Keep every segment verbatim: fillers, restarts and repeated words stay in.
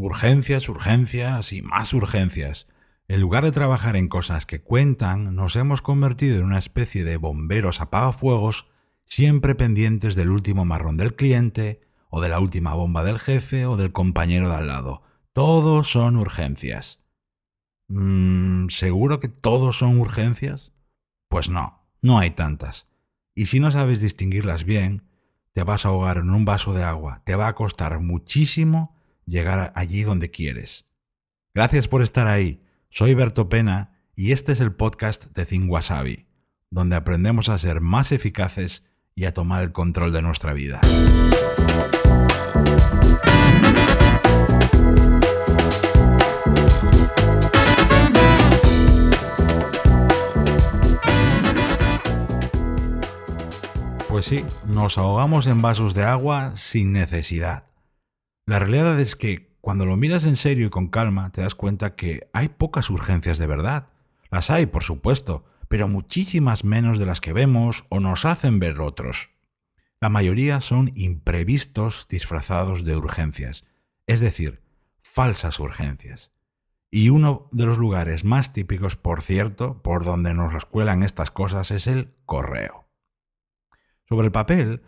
Urgencias, urgencias y más urgencias. En lugar de trabajar en cosas que cuentan, nos hemos convertido en una especie de bomberos apagafuegos, siempre pendientes del último marrón del cliente, o de la última bomba del jefe, o del compañero de al lado. Todo son urgencias. Mm, ¿seguro que todos son urgencias? Pues no, no hay tantas. Y si no sabes distinguirlas bien, te vas a ahogar en un vaso de agua. Te va a costar muchísimo llegar allí donde quieres. Gracias por estar ahí. Soy Berto Pena y este es el podcast de Think Wasabi, donde aprendemos a ser más eficaces y a tomar el control de nuestra vida. Pues sí, nos ahogamos en vasos de agua sin necesidad. La realidad es que cuando lo miras en serio y con calma te das cuenta que hay pocas urgencias de verdad. Las hay, por supuesto, pero muchísimas menos de las que vemos o nos hacen ver otros. La mayoría son imprevistos disfrazados de urgencias, es decir, falsas urgencias. Y uno de los lugares más típicos, por cierto, por donde nos las cuelan estas cosas es el correo. Sobre el papel,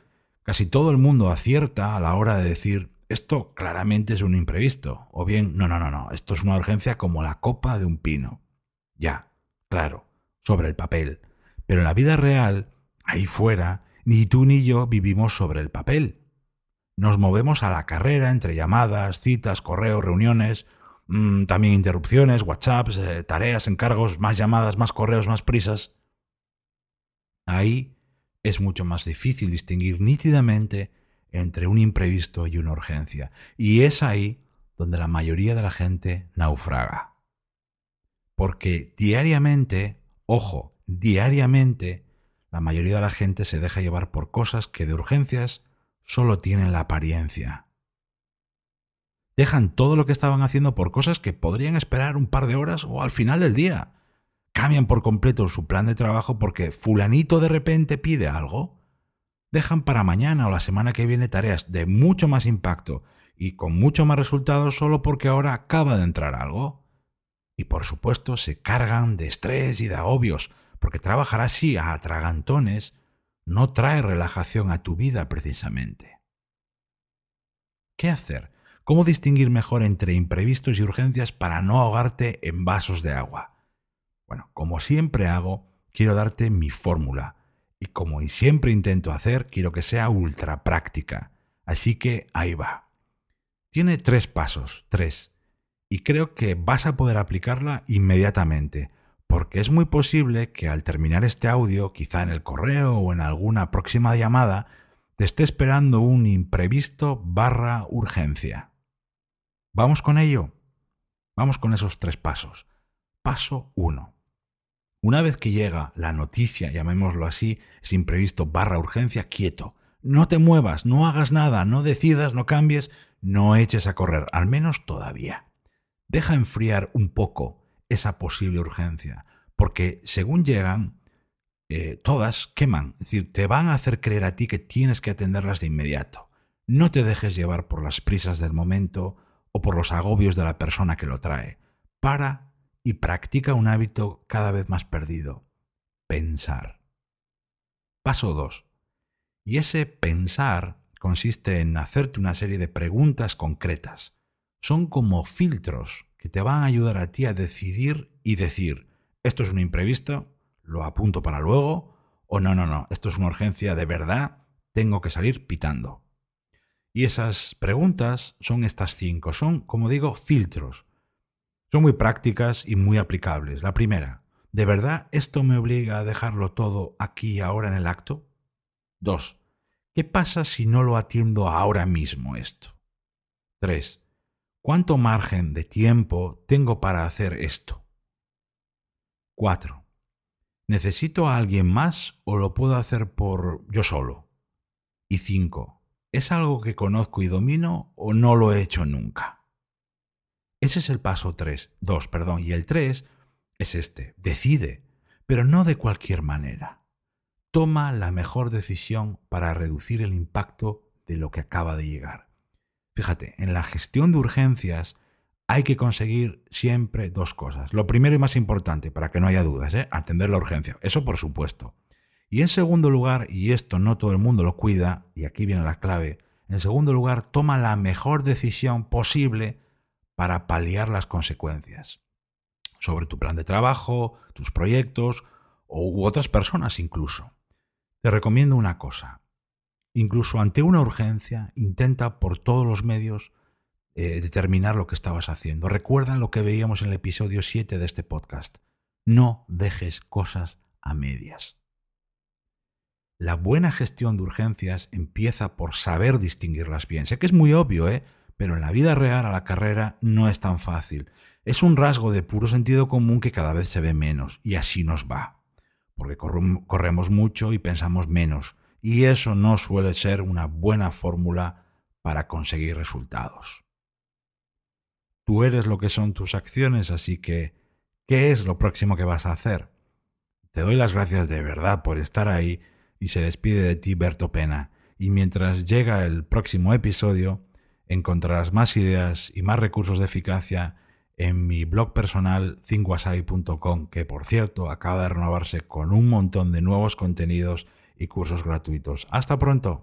casi todo el mundo acierta a la hora de decir esto claramente es un imprevisto, o bien no, no, no, no, esto es una urgencia como la copa de un pino. Ya, claro, sobre el papel, pero en la vida real, ahí fuera, ni tú ni yo vivimos sobre el papel. Nos movemos a la carrera entre llamadas, citas, correos, reuniones, mmm, también interrupciones, WhatsApps, eh, tareas, encargos, más llamadas, más correos, más prisas. Ahí es mucho más difícil distinguir nítidamente entre un imprevisto y una urgencia. Y es ahí donde la mayoría de la gente naufraga. Porque diariamente, ojo, diariamente, la mayoría de la gente se deja llevar por cosas que de urgencias solo tienen la apariencia. Dejan todo lo que estaban haciendo por cosas que podrían esperar un par de horas o al final del día. Cambian por completo su plan de trabajo porque fulanito de repente pide algo. Dejan para mañana o la semana que viene tareas de mucho más impacto y con mucho más resultados solo porque ahora acaba de entrar algo. Y por supuesto se cargan de estrés y de agobios, porque trabajar así a atragantones no trae relajación a tu vida precisamente. ¿Qué hacer? ¿Cómo distinguir mejor entre imprevistos y urgencias para no ahogarte en vasos de agua? Bueno, como siempre hago, quiero darte mi fórmula. Y como siempre intento hacer, quiero que sea ultra práctica. Así que ahí va. Tiene tres pasos, tres. Y creo que vas a poder aplicarla inmediatamente, porque es muy posible que al terminar este audio, quizá en el correo o en alguna próxima llamada, te esté esperando un imprevisto barra urgencia. ¿Vamos con ello? Vamos con esos tres pasos. Paso uno. Una vez que llega la noticia, llamémoslo así, es imprevisto barra urgencia, quieto. No te muevas, no hagas nada, no decidas, no cambies, no eches a correr, al menos todavía. Deja enfriar un poco esa posible urgencia, porque según llegan, eh, todas queman. Es decir, te van a hacer creer a ti que tienes que atenderlas de inmediato. No te dejes llevar por las prisas del momento o por los agobios de la persona que lo trae. Para y practica un hábito cada vez más perdido: pensar. Paso dos. Y ese pensar consiste en hacerte una serie de preguntas concretas. Son como filtros que te van a ayudar a ti a decidir y decir: esto es un imprevisto, lo apunto para luego, o no, no, no, esto es una urgencia de verdad, tengo que salir pitando. Y esas preguntas son estas cinco, son, como digo, filtros. Son muy prácticas y muy aplicables. La primera, ¿de verdad esto me obliga a dejarlo todo aquí y ahora en el acto? Dos, ¿qué pasa si no lo atiendo ahora mismo esto? Tres, ¿cuánto margen de tiempo tengo para hacer esto? Cuatro, ¿necesito a alguien más o lo puedo hacer por yo solo? Y cinco, ¿es algo que conozco y domino o no lo he hecho nunca? Ese es el paso tres, dos, perdón, y el tres es este: decide, pero no de cualquier manera. Toma la mejor decisión para reducir el impacto de lo que acaba de llegar. Fíjate, en la gestión de urgencias hay que conseguir siempre dos cosas. Lo primero y más importante, para que no haya dudas, ¿eh? atender la urgencia. Eso por supuesto. Y en segundo lugar, y esto no todo el mundo lo cuida, y aquí viene la clave, en segundo lugar, toma la mejor decisión posible para paliar las consecuencias sobre tu plan de trabajo, tus proyectos u otras personas incluso. Te recomiendo una cosa. Incluso ante una urgencia, intenta por todos los medios eh, determinar lo que estabas haciendo. Recuerda lo que veíamos en el episodio siete de este podcast. No dejes cosas a medias. La buena gestión de urgencias empieza por saber distinguirlas bien. Sé que es muy obvio, ¿eh? pero en la vida real a la carrera no es tan fácil. Es un rasgo de puro sentido común que cada vez se ve menos, y así nos va. Porque corremos mucho y pensamos menos. Y eso no suele ser una buena fórmula para conseguir resultados. Tú eres lo que son tus acciones, así que, ¿qué es lo próximo que vas a hacer? Te doy las gracias de verdad por estar ahí y se despide de ti Berto Pena. Y mientras llega el próximo episodio, encontrarás más ideas y más recursos de eficacia en mi blog personal think wasabi punto com, que por cierto acaba de renovarse con un montón de nuevos contenidos y cursos gratuitos. ¡Hasta pronto!